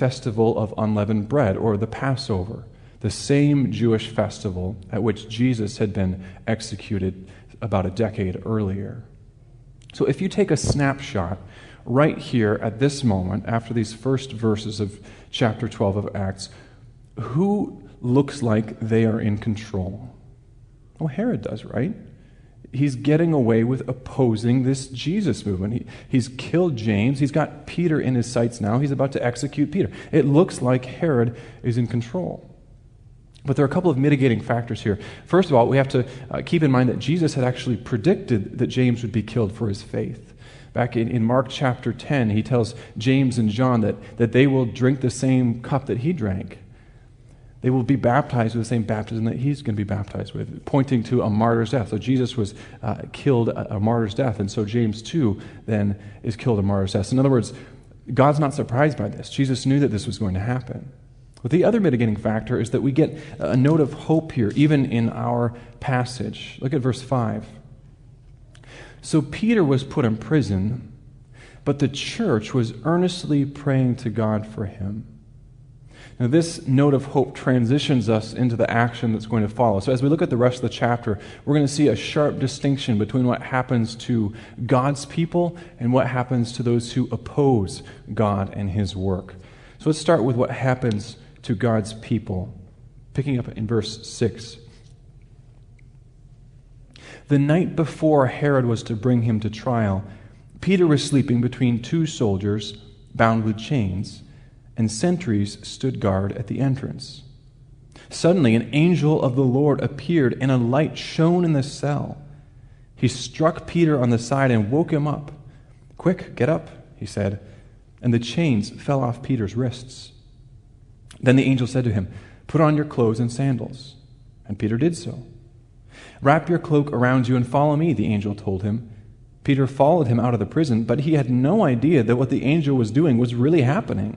festival of unleavened bread, or the Passover, the same Jewish festival at which Jesus had been executed about a decade earlier. So if you take a snapshot right here at this moment, after these first verses of chapter 12 of Acts, who looks like they are in control? Well, Herod does, right? He's getting away with opposing this Jesus movement. He's killed James. He's got Peter in his sights now. He's about to execute Peter. It looks like Herod is in control. But there are a couple of mitigating factors here. First of all, we have to keep in mind that Jesus had actually predicted that James would be killed for his faith. Back in Mark chapter 10, he tells James and John that they will drink the same cup that he drank. They will be baptized with the same baptism that he's going to be baptized with, pointing to a martyr's death. So Jesus was killed a martyr's death, and so James too then is killed a martyr's death. In other words, God's not surprised by this. Jesus knew that this was going to happen. But the other mitigating factor is that we get a note of hope here, even in our passage. Look at verse 5. So Peter was put in prison, but the church was earnestly praying to God for him. Now, this note of hope transitions us into the action that's going to follow. So as we look at the rest of the chapter, we're going to see a sharp distinction between what happens to God's people and what happens to those who oppose God and his work. So let's start with what happens to God's people, picking up in verse 6. The night before Herod was to bring him to trial, Peter was sleeping between two soldiers bound with chains, and sentries stood guard at the entrance. Suddenly an angel of the Lord appeared, and a light shone in the cell. He struck Peter on the side and woke him up. "Quick, get up," he said. And the chains fell off Peter's wrists. Then the angel said to him, "Put on your clothes and sandals." And Peter did so. "Wrap your cloak around you and follow me," the angel told him. Peter followed him out of the prison, but he had no idea that what the angel was doing was really happening.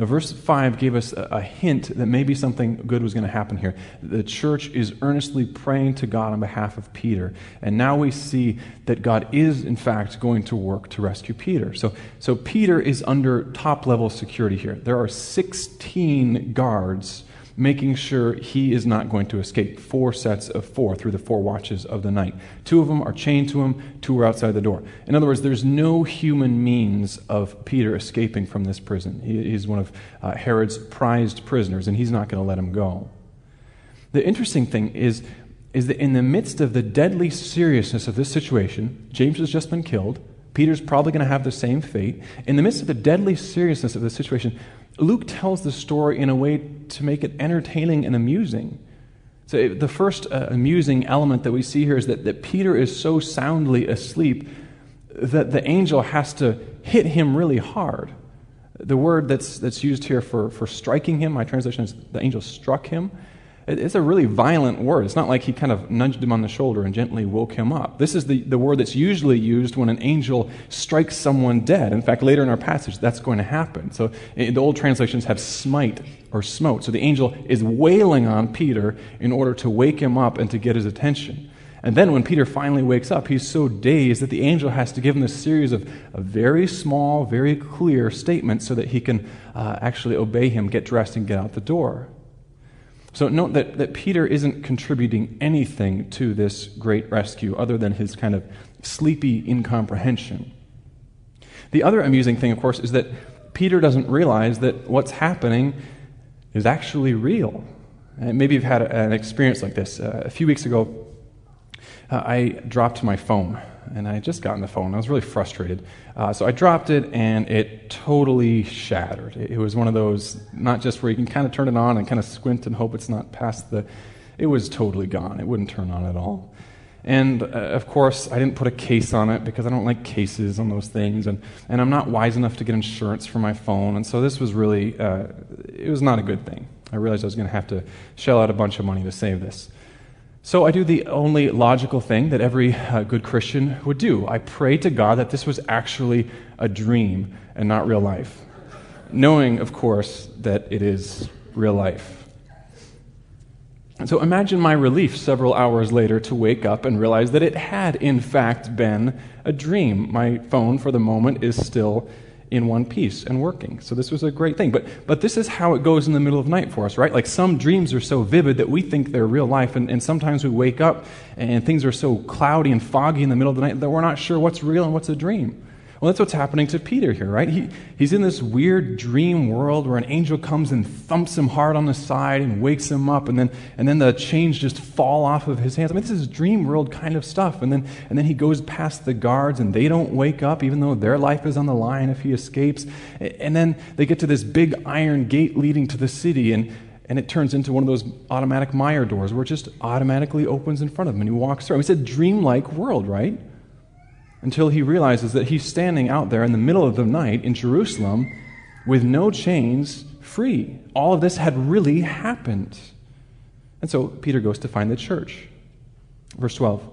Now, verse 5 gave us a hint that maybe something good was going to happen here. The church is earnestly praying to God on behalf of Peter. And now we see that God is, in fact, going to work to rescue Peter. So Peter is under top-level security here. There are 16 guards making sure he is not going to escape. 4 sets of 4 through the 4 watches of the night. 2 of them are chained to him, 2 are outside the door. In other words, there's no human means of Peter escaping from this prison. He is one of Herod's prized prisoners, and he's not going to let him go. The interesting thing is that in the midst of the deadly seriousness of this situation, James has just been killed, Peter's probably going to have the same fate. In the midst of the deadly seriousness of the situation, Luke tells the story in a way to make it entertaining and amusing. So the first amusing element that we see here is that Peter is so soundly asleep that the angel has to hit him really hard. The word that's used here for striking him, my translation is the angel struck him. It's a really violent word. It's not like he kind of nudged him on the shoulder and gently woke him up. This is the word that's usually used when an angel strikes someone dead. In fact, later in our passage, that's going to happen. So the old translations have smite or smote. So the angel is wailing on Peter in order to wake him up and to get his attention. And then when Peter finally wakes up, he's so dazed that the angel has to give him a series of very small, very clear statements so that he can actually obey him, get dressed, and get out the door. So note that Peter isn't contributing anything to this great rescue other than his kind of sleepy incomprehension. The other amusing thing, of course, is that Peter doesn't realize that what's happening is actually real. And maybe you've had an experience like this. A few weeks ago, I dropped my phone, and I had just gotten the phone. I was really frustrated. So I dropped it, and it totally shattered. It was one of those, not just where you can kind of turn it on and kind of squint and hope it's not past it was totally gone. It wouldn't turn on at all. And, of course, I didn't put a case on it because I don't like cases on those things, and I'm not wise enough to get insurance for my phone, and so this was really, it was not a good thing. I realized I was going to have to shell out a bunch of money to save this. So I do the only logical thing that every good Christian would do. I pray to God that this was actually a dream and not real life, knowing, of course, that it is real life. And so imagine my relief several hours later to wake up and realize that it had, in fact, been a dream. My phone, for the moment, is still in one piece and working. So this was a great thing. But this is how it goes in the middle of night for us, right? Like, some dreams are so vivid that we think they're real life, and sometimes we wake up and things are so cloudy and foggy in the middle of the night that we're not sure what's real and what's a dream. Well, that's what's happening to Peter here, right? He's in this weird dream world where an angel comes and thumps him hard on the side and wakes him up, and then the chains just fall off of his hands. I mean, this is dream world kind of stuff. And then he goes past the guards, and they don't wake up, even though their life is on the line if he escapes. And then they get to this big iron gate leading to the city, and it turns into one of those automatic mire doors where it just automatically opens in front of him, and he walks through. I mean, it's a dreamlike world, right? Until he realizes that he's standing out there in the middle of the night in Jerusalem with no chains, free. All of this had really happened. And so Peter goes to find the church. Verse 12.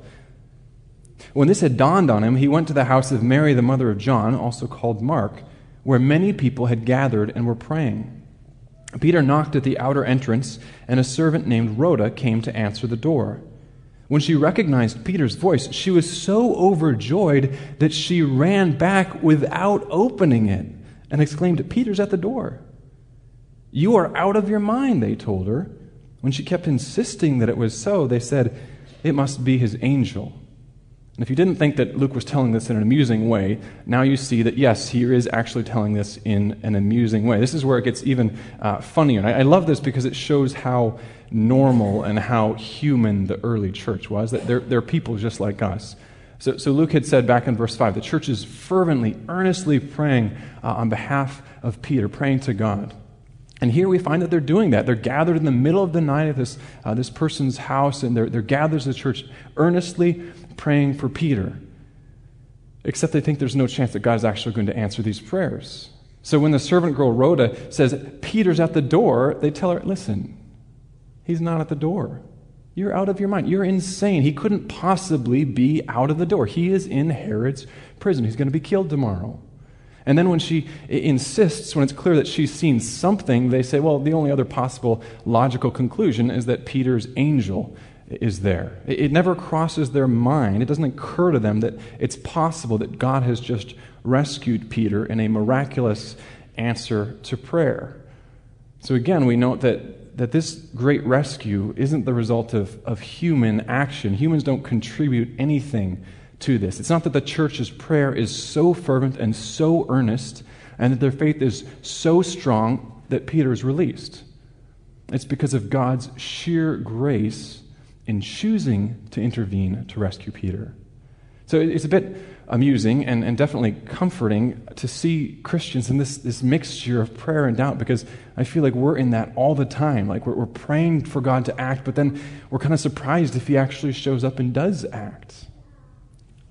When this had dawned on him, he went to the house of Mary, the mother of John, also called Mark, where many people had gathered and were praying. Peter knocked at the outer entrance, and a servant named Rhoda came to answer the door. When she recognized Peter's voice, she was so overjoyed that she ran back without opening it and exclaimed, "Peter's at the door." "You are out of your mind," they told her. When she kept insisting that it was so, they said, "It must be his angel." And if you didn't think that Luke was telling this in an amusing way, now you see that, yes, he is actually telling this in an amusing way. This is where it gets even funnier. And I love this because it shows how normal and how human the early church was, that they're people just like us. So Luke had said back in verse 5, the church is fervently, earnestly praying on behalf of Peter, praying to God. And here we find that they're doing that. They're gathered in the middle of the night at this person's house, and they're gathered as a church earnestly praying for Peter. Except they think there's no chance that God's actually going to answer these prayers. So when the servant girl Rhoda says, "Peter's at the door," they tell her, "Listen, he's not at the door. You're out of your mind. You're insane. He couldn't possibly be out of the door. He is in Herod's prison. He's going to be killed tomorrow." And then when she insists, when it's clear that she's seen something, they say, well, the only other possible logical conclusion is that Peter's angel is there. It never crosses their mind. It doesn't occur to them that it's possible that God has just rescued Peter in a miraculous answer to prayer. So again, we note that this great rescue isn't the result of human action. Humans don't contribute anything to this. It's not that the church's prayer is so fervent and so earnest and that their faith is so strong that Peter is released. It's because of God's sheer grace in choosing to intervene to rescue Peter. So it's a bit amusing and definitely comforting to see Christians in this mixture of prayer and doubt, because I feel like we're in that all the time. Like we're praying for God to act, but then we're kind of surprised if he actually shows up and does act.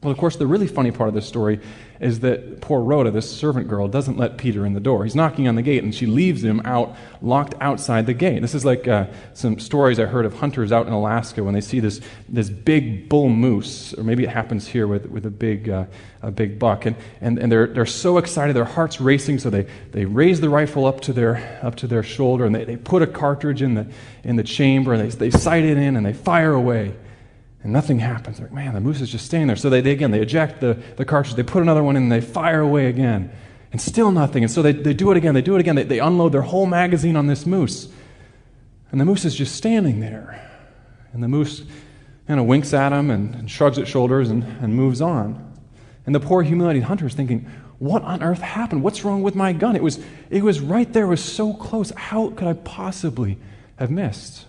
Well, of course, the really funny part of this story is that poor Rhoda, this servant girl, doesn't let Peter in the door. He's knocking on the gate, and she leaves him out, locked outside the gate. This is like some stories I heard of hunters out in Alaska when they see this big bull moose, or maybe it happens here with a big buck, and they're so excited, their heart's racing, so they raise the rifle up to their shoulder, and they put a cartridge in the chamber, and they sight it in, and they fire away. And nothing happens. They're like, man, the moose is just staying there. So they eject the cartridge. They put another one in, and they fire away again. And still nothing. And so they do it again. They unload their whole magazine on this moose. And the moose is just standing there. And the moose kind of winks at him and shrugs its shoulders and moves on. And the poor humiliated hunter is thinking, what on earth happened? What's wrong with my gun? It was right there. It was so close. How could I possibly have missed?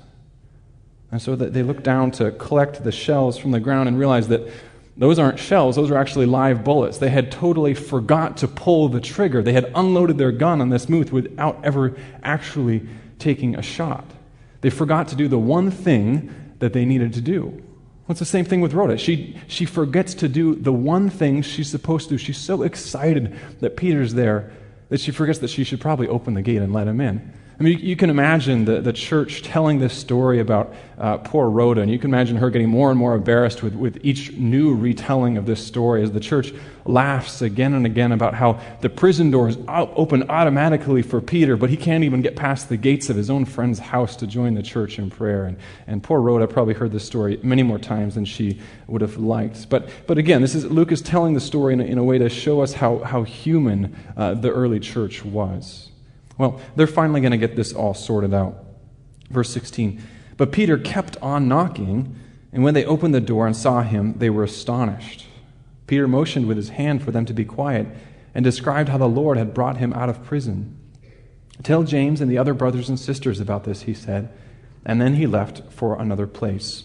And so they look down to collect the shells from the ground and realize that those aren't shells, those are actually live bullets. They had totally forgot to pull the trigger. They had unloaded their gun on this moose without ever actually taking a shot. They forgot to do the one thing that they needed to do. It's the same thing with Rhoda. She forgets to do the one thing she's supposed to do. She's so excited that Peter's there that she forgets that she should probably open the gate and let him in. I mean, you can imagine the church telling this story about poor Rhoda, and you can imagine her getting more and more embarrassed with each new retelling of this story as the church laughs again and again about how the prison doors open automatically for Peter, but he can't even get past the gates of his own friend's house to join the church in prayer. And poor Rhoda probably heard this story many more times than she would have liked. But again, this is Luke is telling the story in a way to show us how human the early church was. Well, they're finally going to get this all sorted out. Verse 16, but Peter kept on knocking, and when they opened the door and saw him, they were astonished. Peter motioned with his hand for them to be quiet and described how the Lord had brought him out of prison. Tell James and the other brothers and sisters about this, he said, and then he left for another place.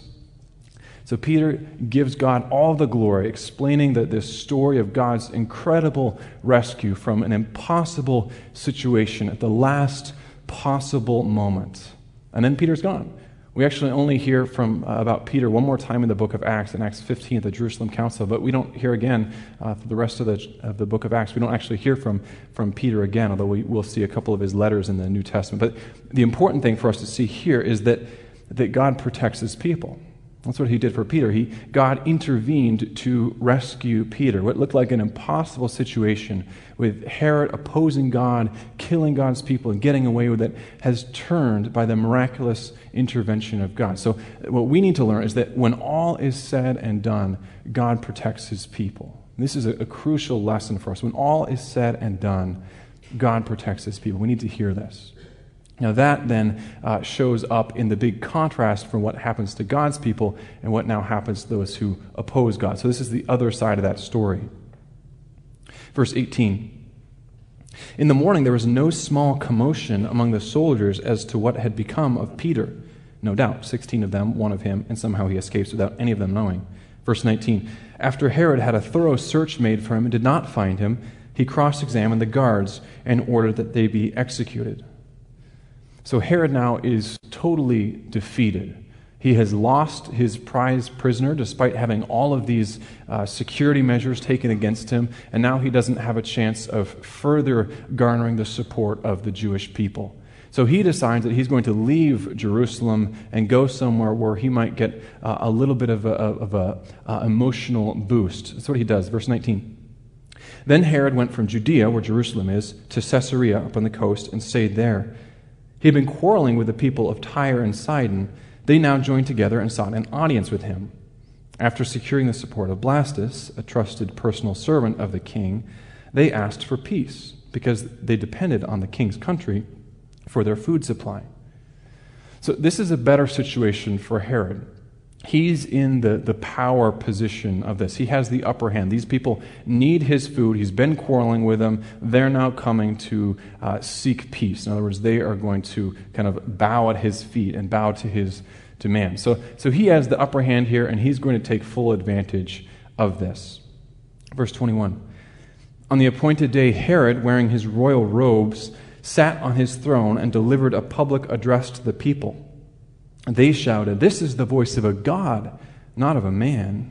So Peter gives God all the glory, explaining this story of God's incredible rescue from an impossible situation at the last possible moment. And then Peter's gone. We actually only hear about Peter one more time in the book of Acts, in Acts 15 at the Jerusalem Council, but we don't hear again for the rest of the book of Acts. We don't actually hear from Peter again, although we will see a couple of his letters in the New Testament. But the important thing for us to see here is that God protects his people. That's what he did for Peter. God intervened to rescue Peter. What looked like an impossible situation with Herod opposing God, killing God's people, and getting away with it has turned by the miraculous intervention of God. So what we need to learn is that when all is said and done, God protects his people. And this is a crucial lesson for us. When all is said and done, God protects his people. We need to hear this. Now that then shows up in the big contrast from what happens to God's people and what now happens to those who oppose God. So this is the other side of that story. Verse 18. In the morning there was no small commotion among the soldiers as to what had become of Peter. No doubt, 16 of them, one of him, and somehow he escapes without any of them knowing. Verse 19. After Herod had a thorough search made for him and did not find him, he cross-examined the guards and ordered that they be executed. So Herod now is totally defeated. He has lost his prized prisoner despite having all of these security measures taken against him, and now he doesn't have a chance of further garnering the support of the Jewish people. So he decides that he's going to leave Jerusalem and go somewhere where he might get a little bit of an emotional boost. That's what he does. Verse 19. Then Herod went from Judea, where Jerusalem is, to Caesarea up on the coast and stayed there. He had been quarreling with the people of Tyre and Sidon. They now joined together and sought an audience with him. After securing the support of Blastus, a trusted personal servant of the king, they asked for peace because they depended on the king's country for their food supply. So this is a better situation for Herod. He's in the power position of this. He has the upper hand. These people need his food. He's been quarreling with them. They're now coming to seek peace. In other words, they are going to kind of bow at his feet and bow to his demand. So he has the upper hand here, and he's going to take full advantage of this. Verse 21. On the appointed day, Herod, wearing his royal robes, sat on his throne and delivered a public address to the people. They shouted, "This is the voice of a god, not of a man."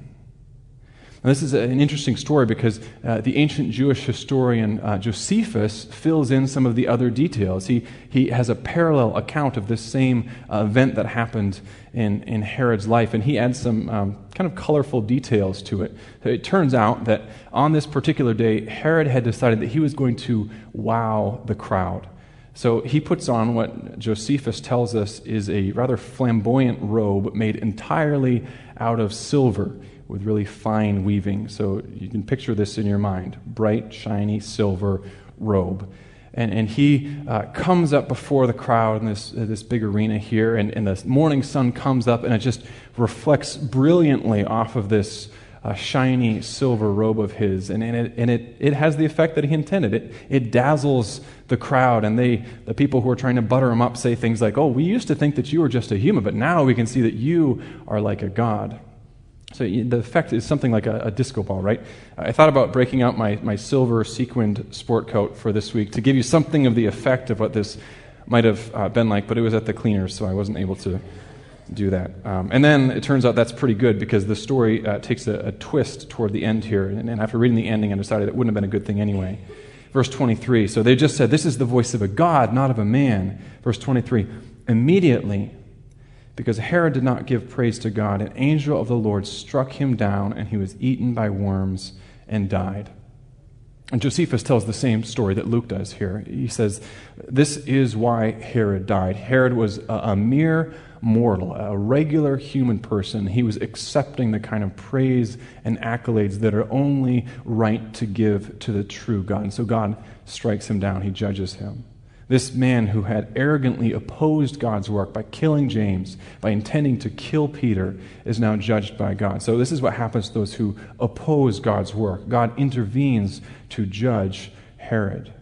Now, this is an interesting story because the ancient Jewish historian Josephus fills in some of the other details. He has a parallel account of this same event that happened in Herod's life, and he adds some kind of colorful details to it. So it turns out that on this particular day, Herod had decided that he was going to wow the crowd. So he puts on what Josephus tells us is a rather flamboyant robe made entirely out of silver with really fine weaving. So you can picture this in your mind, bright, shiny, silver robe. And he comes up before the crowd in this big arena here, and the morning sun comes up, and it just reflects brilliantly off of this shiny silver robe of his, and it has the effect that he intended. It dazzles the crowd, and the people who are trying to butter him up say things like, "Oh, we used to think that you were just a human, but now we can see that you are like a god." So the effect is something like a disco ball, right? I thought about breaking out my silver sequined sport coat for this week to give you something of the effect of what this might have been like, but it was at the cleaners, so I wasn't able to do that. And then it turns out that's pretty good because the story takes a twist toward the end here. And after reading the ending, I decided it wouldn't have been a good thing anyway. Verse 23, so they just said, this is the voice of a God, not of a man. Verse 23, immediately, because Herod did not give praise to God, an angel of the Lord struck him down, and he was eaten by worms and died. And Josephus tells the same story that Luke does here. He says, this is why Herod died. Herod was a mere mortal, a regular human person. He was accepting the kind of praise and accolades that are only right to give to the true God. And so God strikes him down. He judges him. This man who had arrogantly opposed God's work by killing James, by intending to kill Peter, is now judged by God. So this is what happens to those who oppose God's work. God intervenes to judge Herod.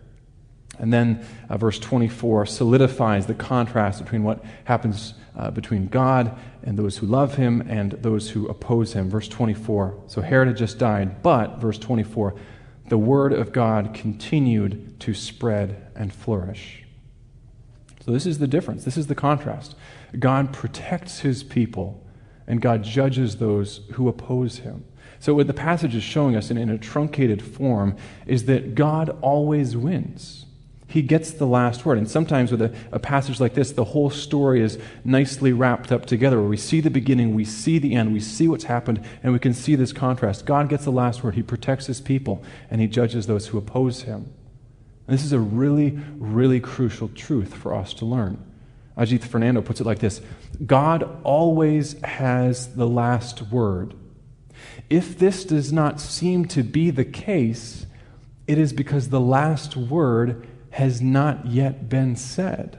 And then verse 24 solidifies the contrast between what happens between God and those who love him and those who oppose him. Verse 24, so Herod had just died, but, verse 24, the word of God continued to spread and flourish. So this is the difference. This is the contrast. God protects his people, and God judges those who oppose him. So what the passage is showing us in a truncated form is that God always wins. He gets the last word. And sometimes with a passage like this, the whole story is nicely wrapped up together, where we see the beginning, we see the end, we see what's happened, and we can see this contrast. God gets the last word. He protects his people, and he judges those who oppose him. And this is a really, really crucial truth for us to learn. Ajith Fernando puts it like this: God always has the last word. If this does not seem to be the case, it is because the last word has not yet been said.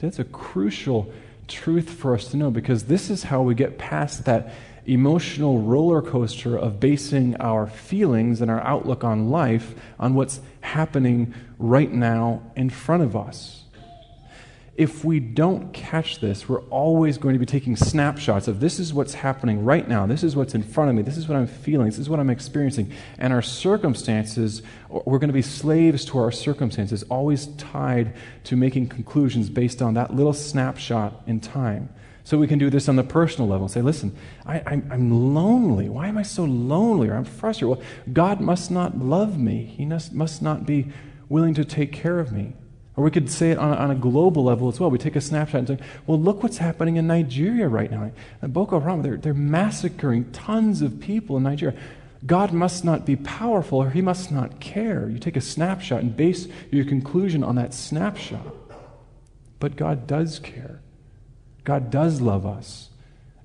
That's a crucial truth for us to know, because this is how we get past that emotional roller coaster of basing our feelings and our outlook on life on what's happening right now in front of us. If we don't catch this, we're always going to be taking snapshots of this is what's happening right now, this is what's in front of me, this is what I'm feeling, this is what I'm experiencing. And our circumstances, we're going to be slaves to our circumstances, always tied to making conclusions based on that little snapshot in time. So we can do this on the personal level. Say, listen, I'm lonely. Why am I so lonely? Or I'm frustrated. Well, God must not love me. He must not be willing to take care of me. Or we could say it on a global level as well. We take a snapshot and say, well, look what's happening in Nigeria right now. Boko Haram, they're massacring tons of people in Nigeria. God must not be powerful, or he must not care. You take a snapshot and base your conclusion on that snapshot. But God does care. God does love us.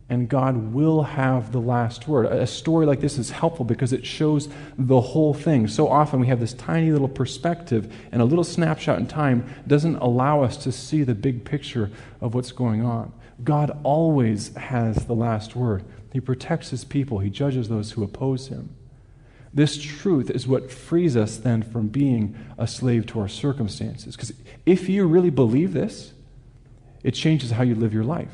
And God will have the last word. A story like this is helpful because it shows the whole thing. So often we have this tiny little perspective, and a little snapshot in time doesn't allow us to see the big picture of what's going on. God always has the last word. He protects his people. He judges those who oppose him. This truth is what frees us then from being a slave to our circumstances. Because if you really believe this, it changes how you live your life.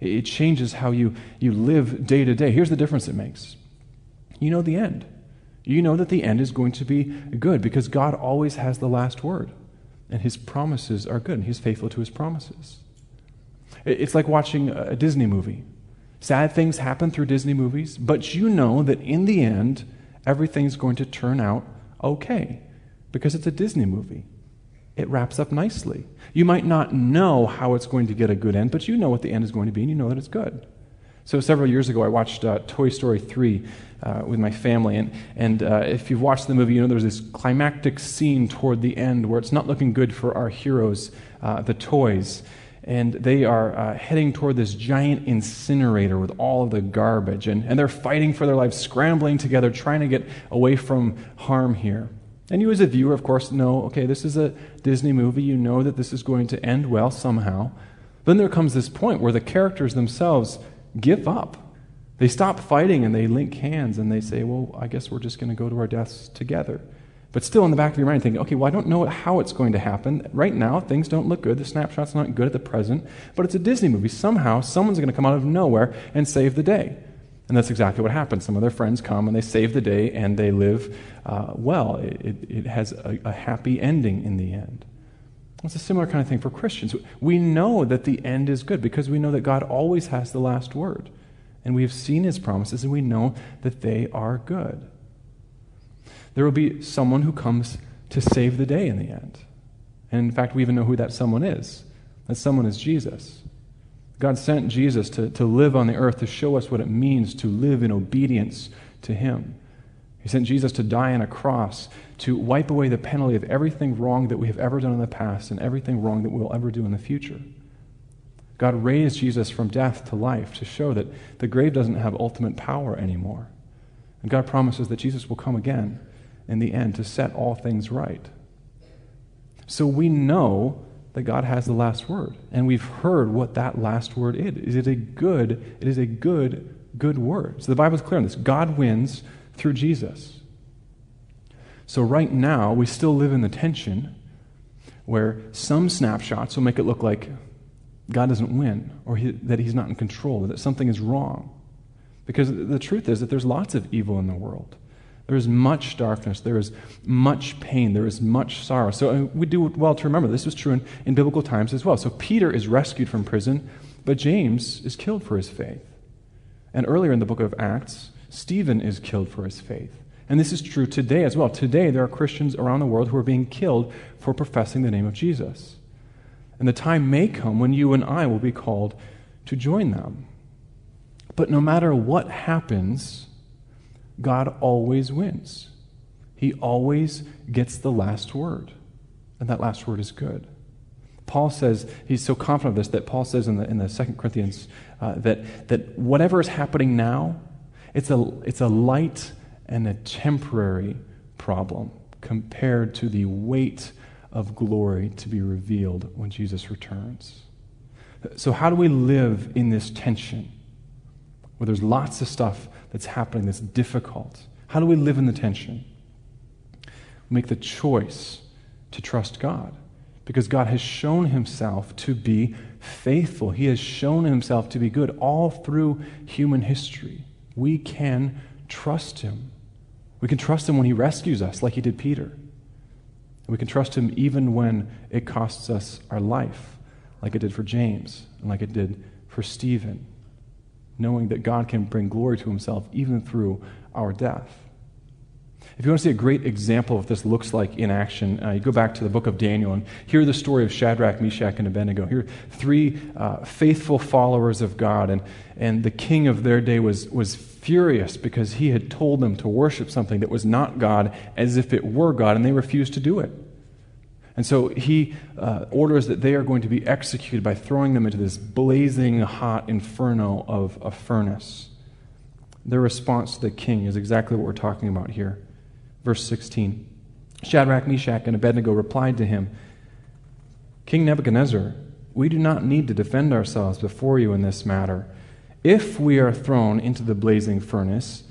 It changes how you live day to day. Here's the difference it makes. You know the end. You know that the end is going to be good because God always has the last word. And his promises are good, and he's faithful to his promises. It's like watching a Disney movie. Sad things happen through Disney movies, but you know that in the end, everything's going to turn out okay because it's a Disney movie. It wraps up nicely. You might not know how it's going to get a good end, but you know what the end is going to be, and you know that it's good. So several years ago, I watched Toy Story 3 with my family, and if you've watched the movie, you know there's this climactic scene toward the end where it's not looking good for our heroes, the toys, and they are heading toward this giant incinerator with all of the garbage, and they're fighting for their lives, scrambling together, trying to get away from harm here. And you as a viewer, of course, know, okay, this is a Disney movie. You know that this is going to end well somehow. Then there comes this point where the characters themselves give up. They stop fighting and they link hands and they say, well, I guess we're just going to go to our deaths together. But still in the back of your mind thinking, okay, well, I don't know how it's going to happen. Right now, things don't look good. The snapshot's not good at the present. But it's a Disney movie. Somehow, someone's going to come out of nowhere and save the day. And that's exactly what happens. Some of their friends come and they save the day and they live well. It has a happy ending in the end. It's a similar kind of thing for Christians. We know that the end is good because we know that God always has the last word. And we have seen his promises and we know that they are good. there will be someone who comes to save the day in the end. And in fact, we even know who that someone is. That someone is Jesus. God sent Jesus to live on the earth to show us what it means to live in obedience to him. He sent Jesus to die on a cross to wipe away the penalty of everything wrong that we have ever done in the past and everything wrong that we'll ever do in the future. God raised Jesus from death to life to show that the grave doesn't have ultimate power anymore. And God promises that Jesus will come again in the end to set all things right. So we know that God has the last word, and we've heard what that last word is. It is a good word. So the Bible is clear on this. God wins through Jesus. So right now, we still live in the tension where some snapshots will make it look like God doesn't win, or that he's not in control, or that something is wrong. Because the truth is that there's lots of evil in the world. There is much darkness. There is much pain. There is much sorrow. So we do well to remember this was true in biblical times as well. So Peter is rescued from prison, but James is killed for his faith. And earlier in the book of Acts, Stephen is killed for his faith. And this is true today as well. Today there are Christians around the world who are being killed for professing the name of Jesus. And the time may come when you and I will be called to join them. But no matter what happens, God always wins. He always gets the last word. And that last word is good. Paul says, he's so confident of this, that Paul says in the 2 Corinthians that whatever is happening now, it's a light and a temporary problem compared to the weight of glory to be revealed when Jesus returns. So how do we live in this tension where there's lots of stuff that's happening that's difficult? How do we live in the tension? Make the choice to trust God, because God has shown himself to be faithful. He has shown himself to be good all through human history. We can trust him. We can trust him when he rescues us, like he did Peter. We can trust him even when it costs us our life, like it did for James and like it did for Stephen, knowing that God can bring glory to himself even through our death. If you want to see a great example of what this looks like in action, you go back to the book of Daniel and hear the story of Shadrach, Meshach, and Abednego. Here are three faithful followers of God, and the king of their day was furious because he had told them to worship something that was not God as if it were God, and they refused to do it. And so he orders that they are going to be executed by throwing them into this blazing hot inferno of a furnace. Their response to the king is exactly what we're talking about here. Verse 16, Shadrach, Meshach, and Abednego replied to him, "King Nebuchadnezzar, we do not need to defend ourselves before you in this matter. If we are thrown into the blazing furnace,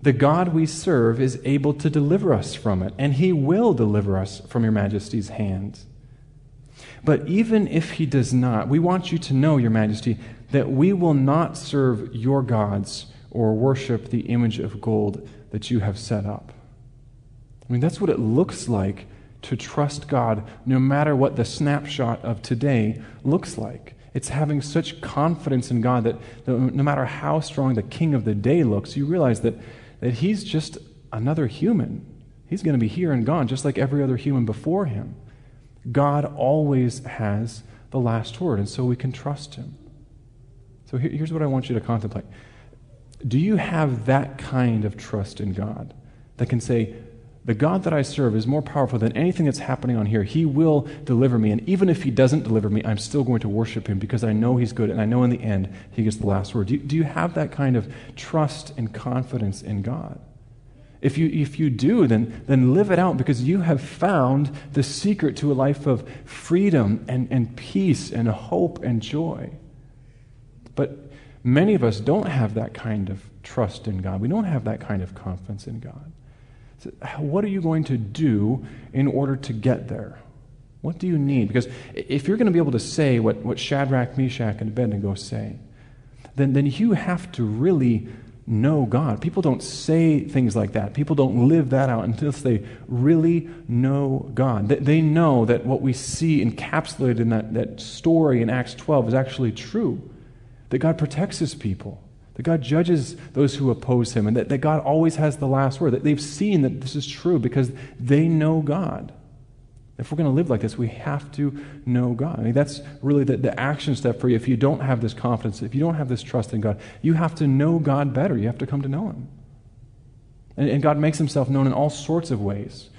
the God we serve is able to deliver us from it, and he will deliver us from your majesty's hand. But even if he does not, we want you to know, your majesty, that we will not serve your gods or worship the image of gold that you have set up." I mean, that's what it looks like to trust God, no matter what the snapshot of today looks like. It's having such confidence in God that no matter how strong the king of the day looks, you realize that he's just another human. He's going to be here and gone, just like every other human before him. God always has the last word, and so we can trust him. So here's what I want you to contemplate. Do you have that kind of trust in God that can say, the God that I serve is more powerful than anything that's happening on here. He will deliver me, and even if he doesn't deliver me, I'm still going to worship him because I know he's good, and I know in the end he gets the last word. Do you have that kind of trust and confidence in God? If you do, then live it out, because you have found the secret to a life of freedom and peace and hope and joy. But many of us don't have that kind of trust in God. We don't have that kind of confidence in God. So what are you going to do in order to get there? What do you need? Because if you're going to be able to say what Shadrach, Meshach, and Abednego say, then you have to really know God. People don't say things like that. People don't live that out until they really know God. They know that what we see encapsulated in that story in Acts 12 is actually true, that God protects his people, That God judges those who oppose him, and that God always has the last word. That they've seen that this is true because they know God. If we're going to live like this, we have to know God. I mean, that's really the action step for you. If you don't have this confidence, if you don't have this trust in God, you have to know God better. You have to come to know him. And God makes himself known in all sorts of ways.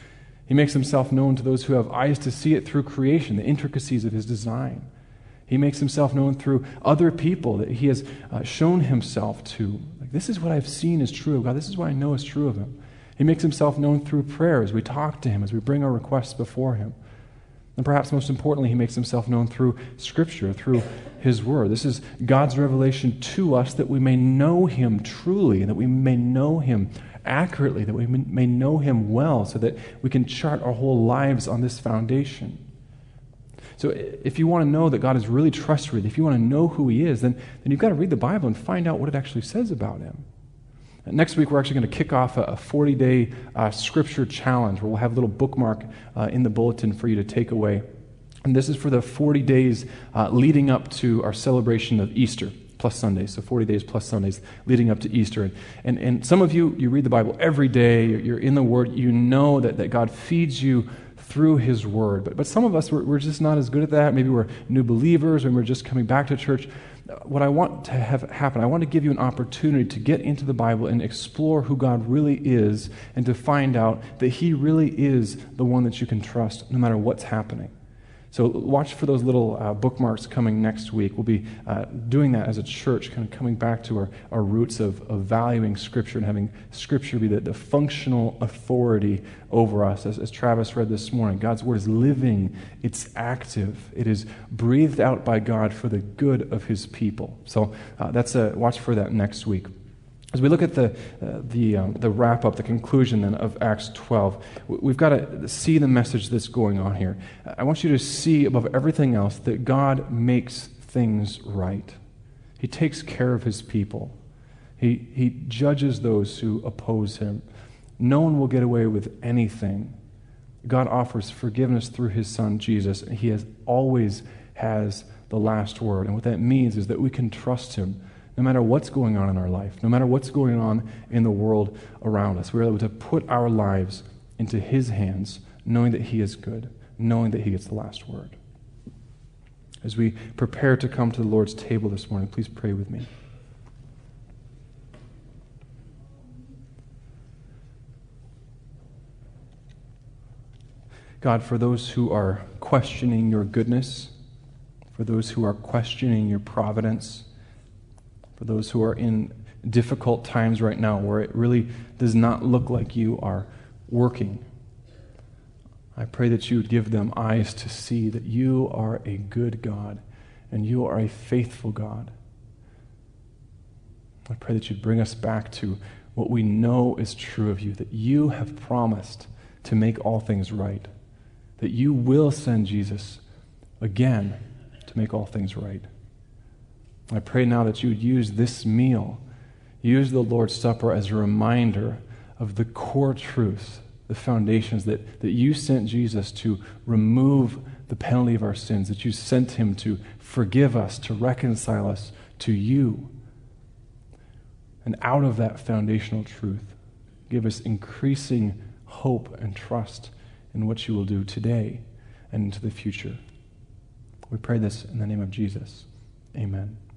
He makes himself known to those who have eyes to see it through creation, the intricacies of his design. He makes himself known through other people that he has shown himself to. Like, this is what I've seen is true of God. This is what I know is true of him. He makes himself known through prayer as we talk to him, as we bring our requests before him. And perhaps most importantly, he makes himself known through Scripture, through his word. This is God's revelation to us that we may know him truly, and that we may know him accurately, that we may know him well, so that we can chart our whole lives on this foundation. So if you want to know that God is really trustworthy, if you want to know who he is, then you've got to read the Bible and find out what it actually says about him. And next week, we're actually going to kick off a 40-day scripture challenge where we'll have a little bookmark in the bulletin for you to take away. And this is for the 40 days leading up to our celebration of Easter, plus Sundays. So 40 days plus Sundays leading up to Easter. And some of you read the Bible every day. You're in the Word. You know that God feeds you through his word. But some of us, we're just not as good at that. Maybe we're new believers and we're just coming back to church. What I want to have happen, I want to give you an opportunity to get into the Bible and explore who God really is, and to find out that he really is the one that you can trust no matter what's happening. So watch for those little bookmarks coming next week. We'll be doing that as a church, kind of coming back to our roots of valuing Scripture and having Scripture be the functional authority over us. As Travis read this morning, God's Word is living, it's active, it is breathed out by God for the good of his people. So watch for that next week. As we look at the wrap-up, the conclusion then of Acts 12, we've got to see the message that's going on here. I want you to see above everything else that God makes things right. He takes care of his people. He judges those who oppose him. No one will get away with anything. God offers forgiveness through his Son, Jesus, and he always has the last word. And what that means is that we can trust him. No matter what's going on in our life, no matter what's going on in the world around us, we're able to put our lives into his hands, knowing that he is good, knowing that he gets the last word. As we prepare to come to the Lord's table this morning, please pray with me. God, for those who are questioning your goodness, for those who are questioning your providence, for those who are in difficult times right now where it really does not look like you are working, I pray that you would give them eyes to see that you are a good God and you are a faithful God. I pray that you'd bring us back to what we know is true of you, that you have promised to make all things right, that you will send Jesus again to make all things right. I pray now that you would use this meal, use the Lord's Supper as a reminder of the core truth, the foundations that you sent Jesus to remove the penalty of our sins, that you sent him to forgive us, to reconcile us to you. And out of that foundational truth, give us increasing hope and trust in what you will do today and into the future. We pray this in the name of Jesus. Amen.